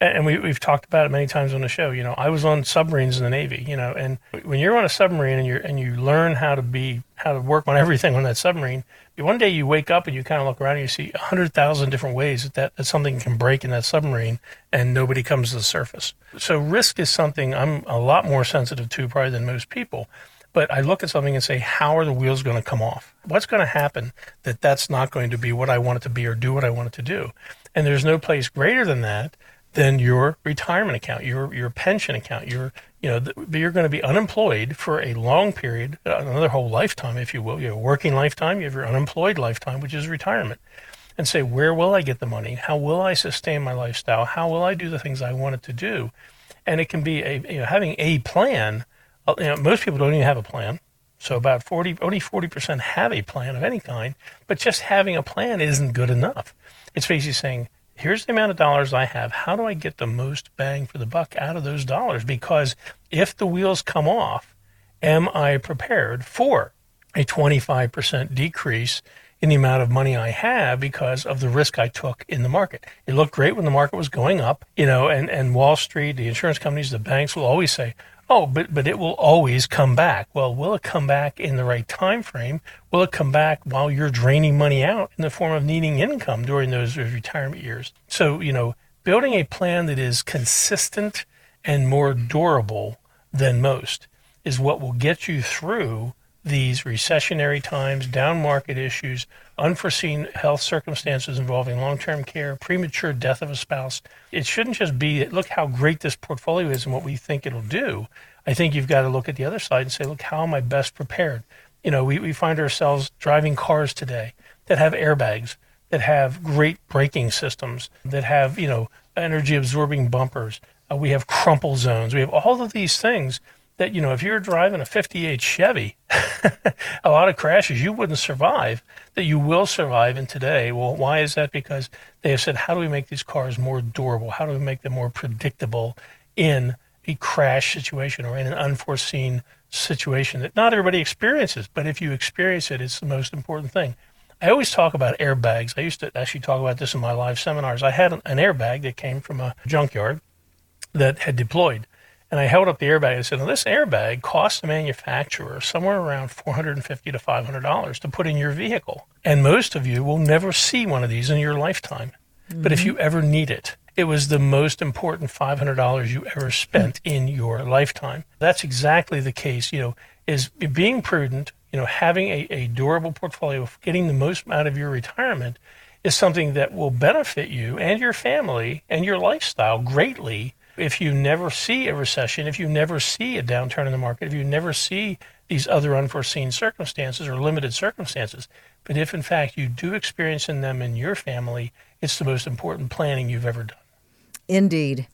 And we, we've talked about it many times on the show. You know, I was on submarines in the Navy, you know, and when you're on a submarine and you and you learn how to be, how to work on everything on that submarine, one day you wake up and you kind of look around and you see one hundred thousand different ways that, that, that something can break in that submarine and nobody comes to the surface. So risk is something I'm a lot more sensitive to probably than most people. But I look at something and say, how are the wheels going to come off? What's going to happen that that's not going to be what I want it to be or do what I want it to do? And there's no place greater than that than your retirement account, your your pension account. Your you know th- you're going to be unemployed for a long period, another whole lifetime, if you will. You have a working lifetime, you have your unemployed lifetime, which is retirement. And say, where will I get the money? How will I sustain my lifestyle? How will I do the things I wanted to do? And it can be a you know having a plan. You know, most people don't even have a plan. So about forty only forty percent have a plan of any kind. But just having a plan isn't good enough. It's basically saying, here's the amount of dollars I have. How do I get the most bang for the buck out of those dollars? Because if the wheels come off, am I prepared for a twenty-five percent decrease in the amount of money I have because of the risk I took in the market? It looked great when the market was going up, you know, and, and Wall Street, the insurance companies, the banks will always say, oh, but, but it will always come back. Well, will it come back in the right time frame? Will it come back while you're draining money out in the form of needing income during those retirement years? So, you know, building a plan that is consistent and more durable than most is what will get you through these recessionary times, down market issues, unforeseen health circumstances involving long-term care, premature death of a spouse. It shouldn't just be, look how great this portfolio is and what we think it'll do. I think you've got to look at the other side and say, look, how am I best prepared? You know, we, we find ourselves driving cars today that have airbags, that have great braking systems, that have, you know, energy-absorbing bumpers. Uh, we have crumple zones. We have all of these things that, you know, if you're driving a fifty-eight Chevy, a lot of crashes you wouldn't survive, that you will survive in today. Well, why is that? Because they have said, how do we make these cars more durable? How do we make them more predictable in a crash situation or in an unforeseen situation that not everybody experiences? But if you experience it, it's the most important thing. I always talk about airbags. I used to actually talk about this in my live seminars. I had an airbag that came from a junkyard that had deployed. And I held up the airbag and said, now, this airbag costs the manufacturer somewhere around four hundred fifty dollars to five hundred dollars to put in your vehicle. And most of you will never see one of these in your lifetime. Mm-hmm. But if you ever need it, it was the most important five hundred dollars you ever spent in your lifetime. That's exactly the case, you know, is being prudent, you know, having a, a durable portfolio, getting the most out of your retirement is something that will benefit you and your family and your lifestyle greatly. If you never see a recession, if you never see a downturn in the market, if you never see these other unforeseen circumstances or limited circumstances, but if in fact you do experience in them in your family, it's the most important planning you've ever done. Indeed.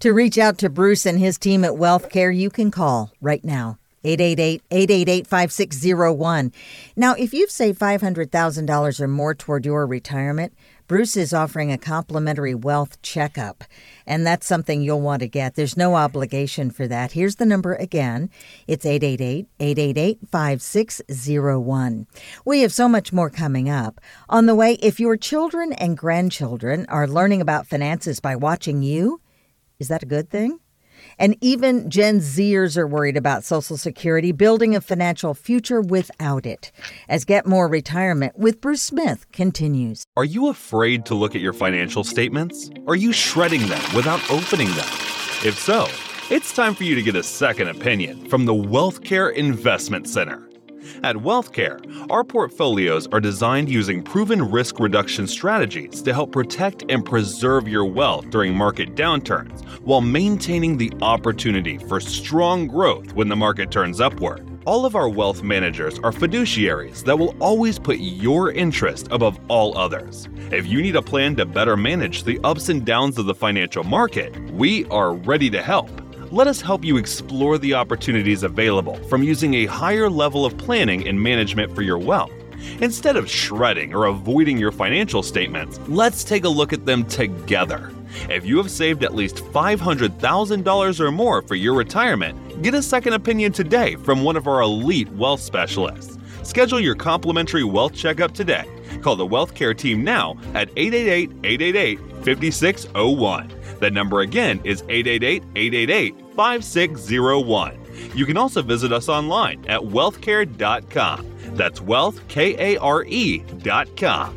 To reach out to Bruce and his team at Wealthcare, you can call right now. eight eight eight, eight eight eight, five six zero one. Now, if you've saved five hundred thousand dollars or more toward your retirement, Bruce is offering a complimentary wealth checkup, and that's something you'll want to get. There's no obligation for that. Here's the number again. It's eight eight eight, eight eight eight, five six zero one. We have so much more coming up. On the way, if your children and grandchildren are learning about finances by watching you, is that a good thing? And even Gen Zers are worried about Social Security, building a financial future without it. As Get More Retirement with Bruce Smith continues. Are you afraid to look at your financial statements? Are you shredding them without opening them? If so, it's time for you to get a second opinion from the Wealthcare Investment Center. At Wealthcare, our portfolios are designed using proven risk reduction strategies to help protect and preserve your wealth during market downturns while maintaining the opportunity for strong growth when the market turns upward. All of our wealth managers are fiduciaries that will always put your interest above all others. If you need a plan to better manage the ups and downs of the financial market, we are ready to help. Let us help you explore the opportunities available from using a higher level of planning and management for your wealth. Instead of shredding or avoiding your financial statements, let's take a look at them together. If you have saved at least five hundred thousand dollars or more for your retirement, get a second opinion today from one of our elite wealth specialists. Schedule your complimentary wealth checkup today. Call the Wealthcare team now at eight eight eight, eight eight eight, five six zero one. That number again is eight eight eight, eight eight eight, five six zero one. You can also visit us online at wealthcare dot com. That's wealth, K A R E dot com.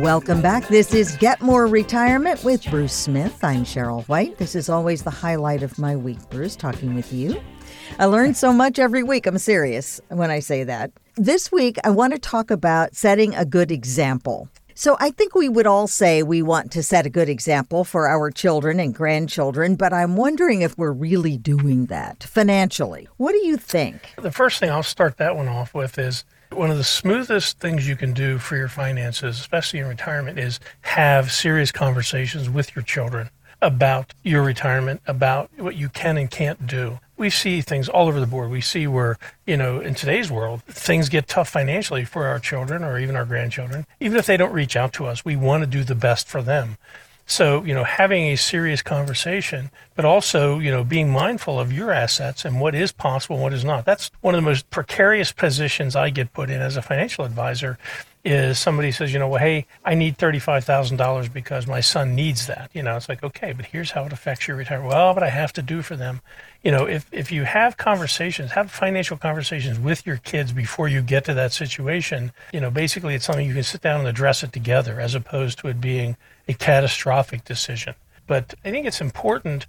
Welcome back. This is Get More Retirement with Bruce Smith. I'm Cheryl White. This is always the highlight of my week, Bruce, talking with you. I learn so much every week. I'm serious when I say that. This week, I want to talk about setting a good example. So I think we would all say we want to set a good example for our children and grandchildren, but I'm wondering if we're really doing that financially. What do you think? The first thing I'll start that one off with is one of the smoothest things you can do for your finances, especially in retirement, is have serious conversations with your children about your retirement, about what you can and can't do. We see things all over the board. We see where, you know, in today's world, things get tough financially for our children or even our grandchildren. Even if they don't reach out to us, we want to do the best for them. So, you know, having a serious conversation, but also, you know, being mindful of your assets and what is possible and what is not. That's one of the most precarious positions I get put in as a financial advisor is somebody says, you know, well, hey, I need thirty-five thousand dollars because my son needs that. You know, it's like, okay, but here's how it affects your retirement. Well, but I have to do for them. You know, if, if you have conversations, have financial conversations with your kids before you get to that situation, you know, basically it's something you can sit down and address it together as opposed to it being a catastrophic decision. But I think it's important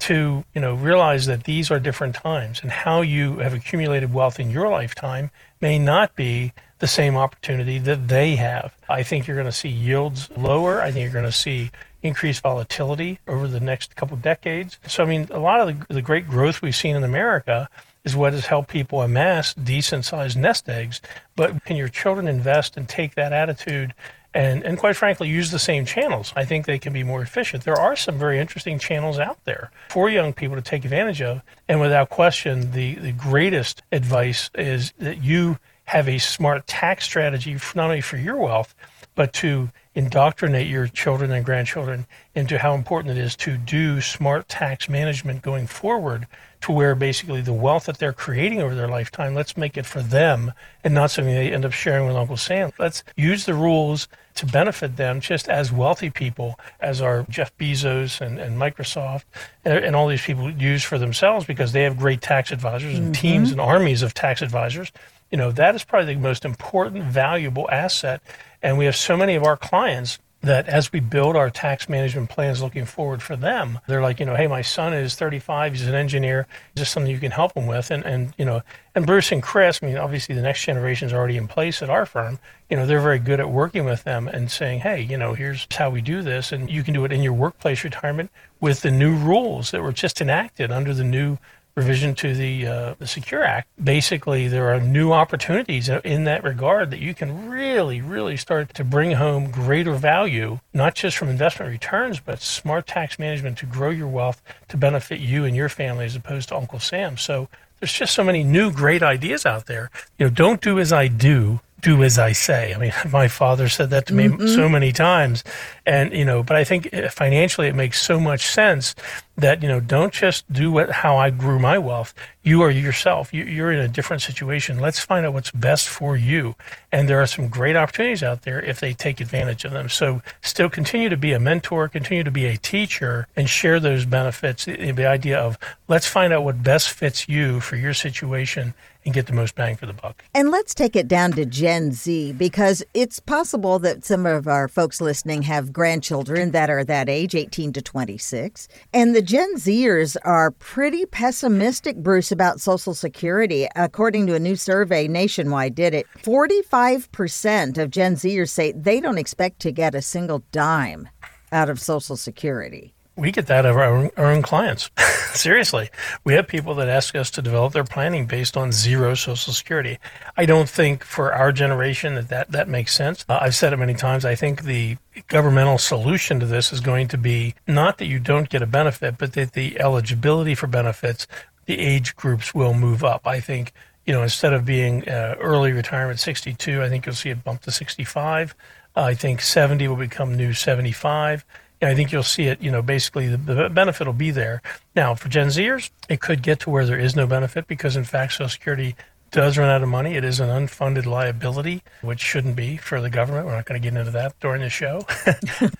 to, you know, realize that these are different times, and how you have accumulated wealth in your lifetime may not be the same opportunity that they have. I think you're going to see yields lower. I think you're going to see increased volatility over the next couple of decades. So, I mean, a lot of the, the great growth we've seen in America is what has helped people amass decent-sized nest eggs. But can your children invest and take that attitude and, and quite frankly, use the same channels? I think they can be more efficient. There are some very interesting channels out there for young people to take advantage of. And without question, the, the greatest advice is that you have a smart tax strategy, not only for your wealth, but to indoctrinate your children and grandchildren into how important it is to do smart tax management going forward, to where basically the wealth that they're creating over their lifetime, let's make it for them and not something they end up sharing with Uncle Sam. Let's use the rules to benefit them just as wealthy people, as our Jeff Bezos and, and Microsoft and, and all these people use for themselves, because they have great tax advisors and mm-hmm. teams and armies of tax advisors. You know, that is probably the most important, valuable asset. And we have so many of our clients that as we build our tax management plans looking forward for them, they're like, you know, hey, my son is thirty-five, he's an engineer, is this something you can help him with? And, and you know, and Bruce and Chris, I mean, obviously the next generation is already in place at our firm. You know, they're very good at working with them and saying, hey, you know, here's how we do this. And you can do it in your workplace retirement with the new rules that were just enacted under the new revision to the, uh, the Secure Act. Basically, there are new opportunities in that regard that you can really, really start to bring home greater value, not just from investment returns, but smart tax management to grow your wealth to benefit you and your family as opposed to Uncle Sam. So there's just so many new great ideas out there. You know, don't do as I do, do as I say. I mean, my father said that to me mm-hmm. so many times. And, you know, but I think financially it makes so much sense that, you know, don't just do what, how I grew my wealth. You are yourself. You, you're in a different situation. Let's find out what's best for you. And there are some great opportunities out there if they take advantage of them. So still continue to be a mentor, continue to be a teacher, and share those benefits. The, the idea of let's find out what best fits you for your situation and get the most bang for the buck. And let's take it down to Gen Z, because it's possible that some of our folks listening have grandchildren that are that age, eighteen to twenty-six. And the Gen Zers are pretty pessimistic, Bruce, about Social Security. According to a new survey, Nationwide did it, forty-five percent of Gen Zers say they don't expect to get a single dime out of Social Security. We get that of our own clients. Seriously. We have people that ask us to develop their planning based on zero Social Security. I don't think for our generation that that, that makes sense. Uh, I've said it many times. I think the governmental solution to this is going to be not that you don't get a benefit, but that the eligibility for benefits, the age groups will move up. I think, you know, instead of being uh, early retirement sixty-two, I think you'll see it bump to sixty-five. Uh, I think seventy will become new seventy-five. I think you'll see it, you know, basically the, the benefit will be there. Now, for Gen Zers, it could get to where there is no benefit because, in fact, Social Security does run out of money. It is an unfunded liability, which shouldn't be for the government. We're not going to get into that during the show.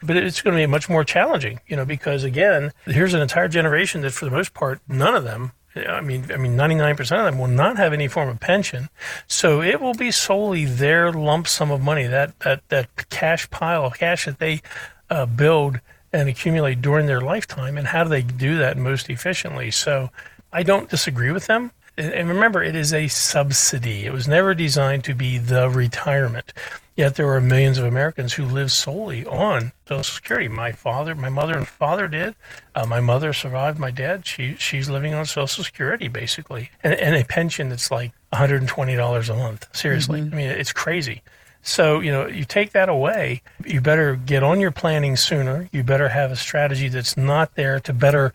But it's going to be much more challenging, you know, because, again, here's an entire generation that, for the most part, none of them, I mean, I mean, ninety-nine percent of them will not have any form of pension. So it will be solely their lump sum of money, that, that, that cash pile of cash that they uh, build and accumulate during their lifetime, and how do they do that most efficiently? So I don't disagree with them. And remember, it is a subsidy. It was never designed to be the retirement. Yet there are millions of Americans who live solely on Social Security. My father, my mother and father did. Uh, my mother survived my dad. She She's living on Social Security, basically, and, and a pension that's like one hundred twenty dollars a month. Seriously. Mm-hmm. I mean, it's crazy. So, you know, you take that away, you better get on your planning sooner. You better have a strategy that's not there to better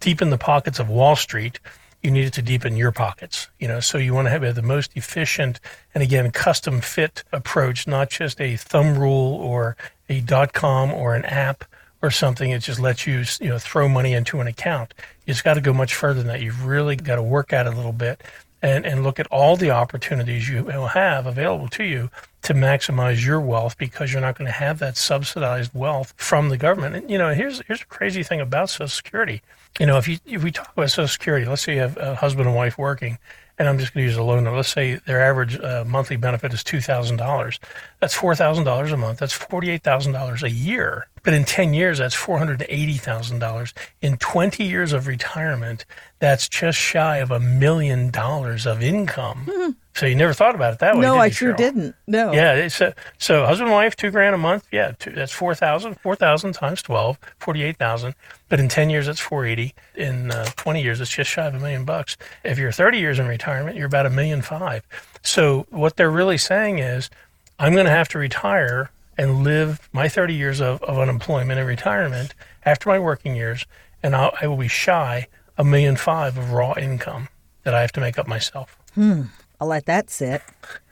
deepen the pockets of Wall Street. You need it to deepen your pockets, you know, so you want to have the most efficient and, again, custom fit approach, not just a thumb rule or a dot com or an app or something that just lets you, you know, throw money into an account. It's got to go much further than that. You've really got to work at it a little bit and, and look at all the opportunities you will have available to you to maximize your wealth because you're not going to have that subsidized wealth from the government. And, you know, here's here's a crazy thing about Social Security. You know, if you if we talk about Social Security, let's say you have a husband and wife working, and I'm just going to use a low number. Let's say their average uh, monthly benefit is two thousand dollars. That's four thousand dollars a month. That's forty-eight thousand dollars a year. But in ten years, that's four hundred eighty thousand dollars. In twenty years of retirement, that's just shy of a million dollars of income. Mm-hmm. So you never thought about it that way, No, did you, I sure Cheryl? didn't. No. Yeah. It's a, so husband and wife, two grand a month. Yeah. Two, that's four thousand. four thousand times twelve, forty-eight thousand. But in ten years, that's four eighty. In uh, twenty years, it's just shy of a million bucks. If you're thirty years in retirement, you're about a million five. So what they're really saying is, I'm going to have to retire and live my thirty years of, of unemployment and retirement after my working years, and I'll, I will be shy a million five of raw income that I have to make up myself. Hmm. I'll let that sit.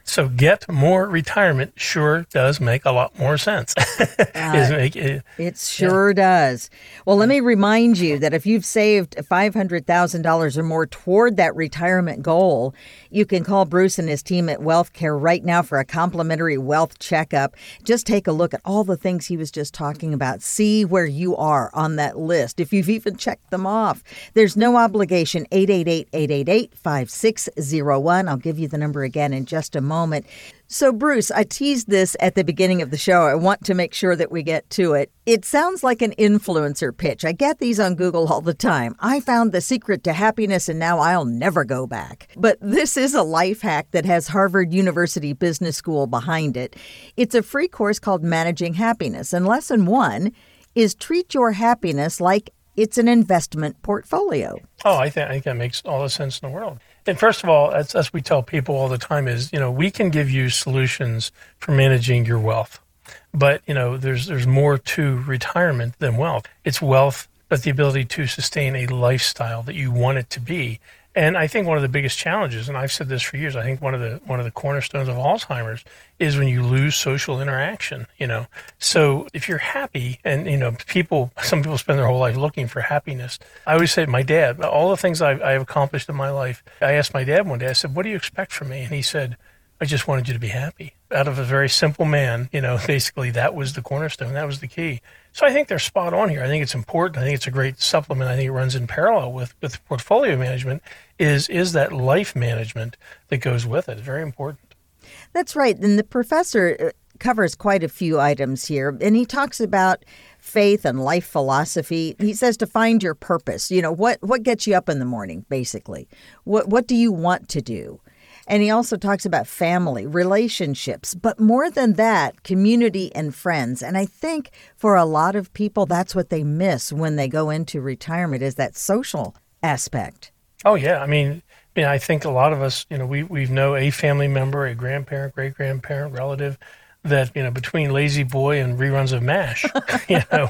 So Get More Retirement sure does make a lot more sense. uh, it, it sure yeah. does. Well, let me remind you that if you've saved five hundred thousand dollars or more toward that retirement goal, you can call Bruce and his team at Wealthcare right now for a complimentary wealth checkup. Just take a look at all the things he was just talking about. See where you are on that list, if you've even checked them off. There's no obligation. eight eight eight, eight eight eight, five six zero one. I'll give you the number again in just a moment. moment. So, Bruce, I teased this at the beginning of the show. I want to make sure that we get to it. It sounds like an influencer pitch. I get these on Google all the time. I found the secret to happiness and now I'll never go back. But this is a life hack that has Harvard University Business School behind it. It's a free course called Managing Happiness. And lesson one is treat your happiness like it's an investment portfolio. Oh, I, th- I think that makes all the sense in the world. And first of all, as, as we tell people all the time is, you know, we can give you solutions for managing your wealth. But, you know, there's there's more to retirement than wealth. It's wealth, but the ability to sustain a lifestyle that you want it to be. And I think one of the biggest challenges, and I've said this for years, I think one of the one of the cornerstones of Alzheimer's is when you lose social interaction, you know. So if you're happy, and, you know, people, some people spend their whole life looking for happiness. I always say to my dad, all the things I've, I've accomplished in my life, I asked my dad one day, I said, what do you expect from me? And he said, I just wanted you to be happy. Out of a very simple man, you know, basically that was the cornerstone, that was the key. So I think they're spot on here. I think it's important. I think it's a great supplement. I think it runs in parallel with, with portfolio management is, is that life management that goes with it. It's very important. That's right. And the professor covers quite a few items here, and he talks about faith and life philosophy. He says to find your purpose. You know, what what gets you up in the morning, basically? What what do you want to do? And he also talks about family, relationships, but more than that, community and friends. And I think for a lot of people, that's what they miss when they go into retirement is that social aspect. Oh, yeah. I mean, You know, I think a lot of us, you know, we we know a family member, a grandparent, great grandparent, relative, that, you know, between Lazy Boy and reruns of MASH, you know,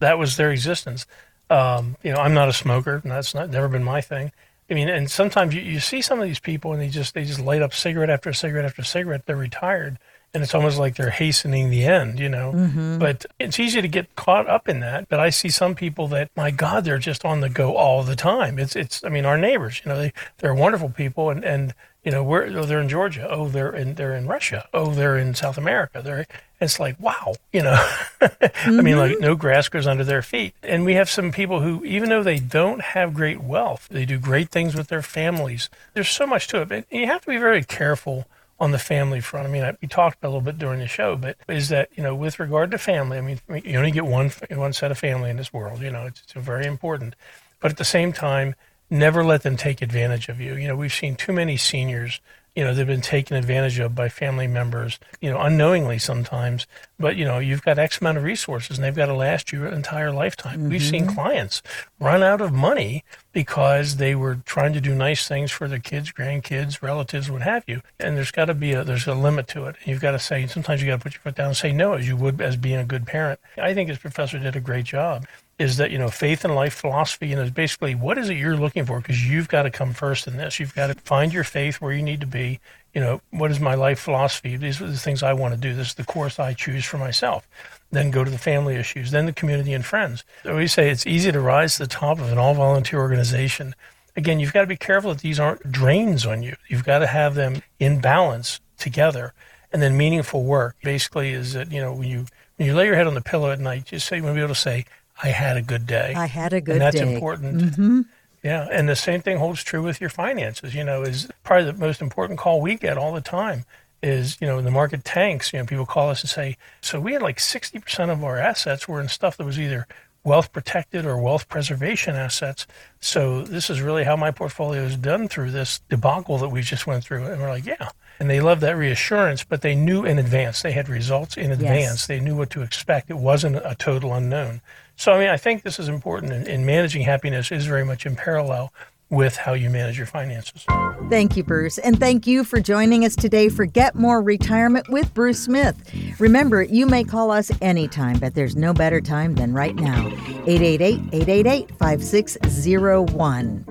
that was their existence. Um, you know, I'm not a smoker, and that's not never been my thing. I mean, and sometimes you, you see some of these people, and they just they just light up cigarette after cigarette after cigarette. They're retired, and it's almost like they're hastening the end, you know. Mm-hmm. But it's easy to get caught up in that. But I see some people that, my God, they're just on the go all the time. It's, it's. I mean, our neighbors, you know, they, they're wonderful people. And, and you know, we're, they're in Georgia. Oh, they're in they're in Russia. Oh, they're in South America. They're, it's like, wow, you know. Mm-hmm. I mean, like, no grass grows under their feet. And we have some people who, even though they don't have great wealth, they do great things with their families. There's so much to it. And you have to be very careful on the family front. I mean, I, we talked a little bit during the show, but is that, you know, with regard to family, I mean, you only get one one set of family in this world, you know, it's, it's very important. But at the same time, never let them take advantage of you. You know, we've seen too many seniors, you know, they've been taken advantage of by family members, you know, unknowingly sometimes, but, you know, you've got X amount of resources and they've got to last your entire lifetime. Mm-hmm. We've seen clients run out of money because they were trying to do nice things for their kids, grandkids, relatives, what have you. And there's got to be a, there's a limit to it. And you've got to say, sometimes you got to put your foot down and say no, as you would as being a good parent. I think his professor did a great job. Is that, you know, faith and life philosophy, and, you know, basically what is it you're looking for? Because you've got to come first in this. You've got to find your faith where you need to be. You know, what is my life philosophy? These are the things I want to do. This is the course I choose for myself. Then go to the family issues, then the community and friends. So we say it's easy to rise to the top of an all-volunteer organization. Again, you've got to be careful that these aren't drains on you. You've got to have them in balance together. And then meaningful work basically is that, you know, when you when you lay your head on the pillow at night, you say, you want to be able to say, I had a good day. I had a good day. And that's day. important. Mm-hmm. Yeah. And the same thing holds true with your finances, you know, is probably the most important call we get all the time is, you know, when the market tanks, you know, people call us and say, so we had like sixty percent of our assets were in stuff that was either wealth protected or wealth preservation assets. So this is really how my portfolio is done through this debacle that we just went through. And we're like, yeah. And they love that reassurance, but they knew in advance. They had results in advance. Yes. They knew what to expect. It wasn't a total unknown. So, I mean, I think this is important, and, and managing happiness is very much in parallel with how you manage your finances. Thank you, Bruce. And thank you for joining us today for Get More Retirement with Bruce Smith. Remember, you may call us anytime, but there's no better time than right now. eight eight eight, eight eight eight, five six zero one.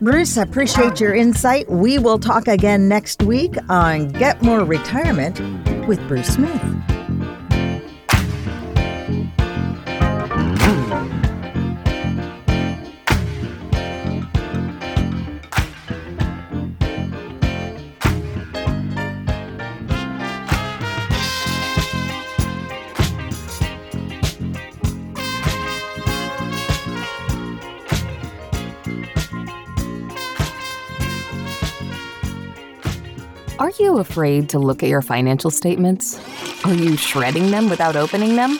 Bruce, I appreciate your insight. We will talk again next week on Get More Retirement with Bruce Smith. Are you afraid to look at your financial statements? Are you shredding them without opening them?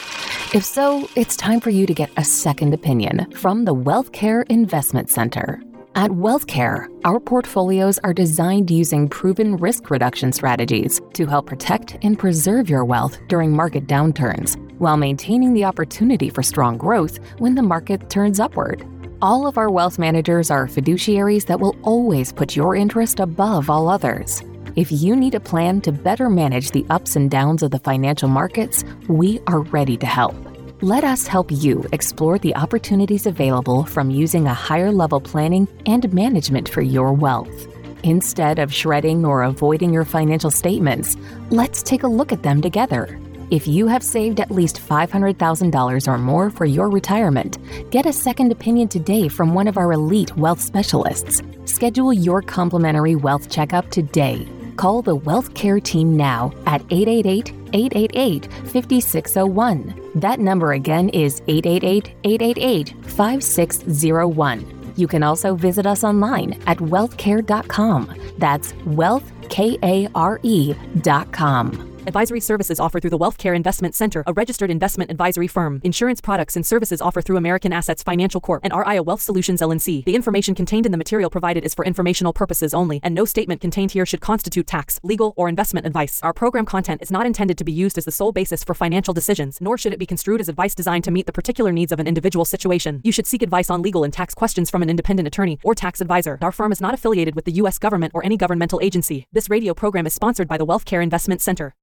If so, it's time for you to get a second opinion from the Wealthcare Investment Center. At Wealthcare, our portfolios are designed using proven risk reduction strategies to help protect and preserve your wealth during market downturns, while maintaining the opportunity for strong growth when the market turns upward. All of our wealth managers are fiduciaries that will always put your interest above all others. If you need a plan to better manage the ups and downs of the financial markets, we are ready to help. Let us help you explore the opportunities available from using a higher level planning and management for your wealth. Instead of shredding or avoiding your financial statements, let's take a look at them together. If you have saved at least five hundred thousand dollars or more for your retirement, get a second opinion today from one of our elite wealth specialists. Schedule your complimentary wealth checkup today. Call the Wealth Care Team now at eight eight eight, eight eight eight, five six zero one. That number again is eight eight eight, eight eight eight, five six zero one. You can also visit us online at wealthcare dot com. That's wealth, K A R E, dot com. Advisory services offered through the Wealthcare Investment Center, a registered investment advisory firm. Insurance products and services offered through American Assets Financial Corp and R I A Wealth Solutions L L C. The information contained in the material provided is for informational purposes only, and no statement contained here should constitute tax, legal, or investment advice. Our program content is not intended to be used as the sole basis for financial decisions, nor should it be construed as advice designed to meet the particular needs of an individual situation. You should seek advice on legal and tax questions from an independent attorney or tax advisor. Our firm is not affiliated with the U S government or any governmental agency. This radio program is sponsored by the Wealthcare Investment Center.